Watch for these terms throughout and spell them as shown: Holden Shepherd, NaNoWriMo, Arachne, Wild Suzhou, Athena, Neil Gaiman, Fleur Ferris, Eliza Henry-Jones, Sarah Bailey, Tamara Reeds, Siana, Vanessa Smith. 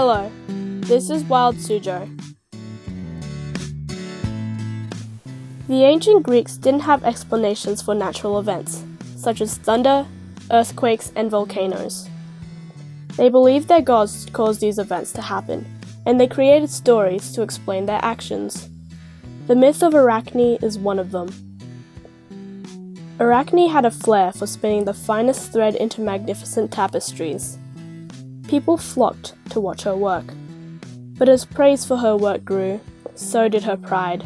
Hello, this is Wild Suzhou. The ancient Greeks didn't have explanations for natural events, such as thunder, earthquakes, and volcanoes. They believed their gods caused these events to happen, and they created stories to explain their actions. The myth of Arachne is one of them. Arachne had a flair for spinning the finest thread into magnificent tapestries. People flocked to watch her work, but as praise for her work grew, so did her pride.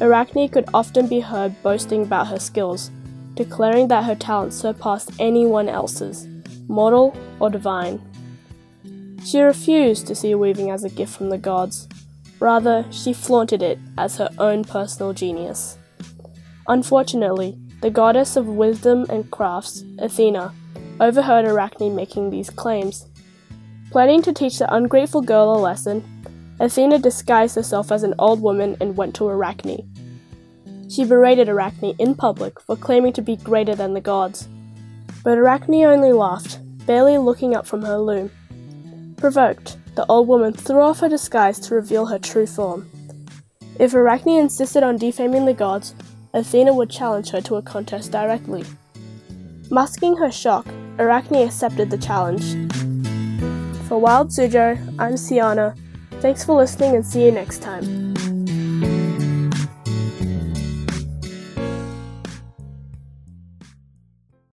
Arachne could often be heard boasting about her skills, declaring that her talents surpassed anyone else's, mortal or divine. She refused to see weaving as a gift from the gods. Rather, she flaunted it as her own personal genius. Unfortunately, the goddess of wisdom and crafts, Athena, overheard Arachne making these claims. Planning to teach the ungrateful girl a lesson, Athena disguised herself as an old woman and went to Arachne. She berated Arachne in public for claiming to be greater than the gods. But Arachne only laughed, barely looking up from her loom. Provoked, the old woman threw off her disguise to reveal her true form. If Arachne insisted on defaming the gods, Athena would challenge her to a contest directly. Masking her shock, Arachne accepted the challenge. For Wild Suzhou, I'm Siana. Thanks for listening and see you next time.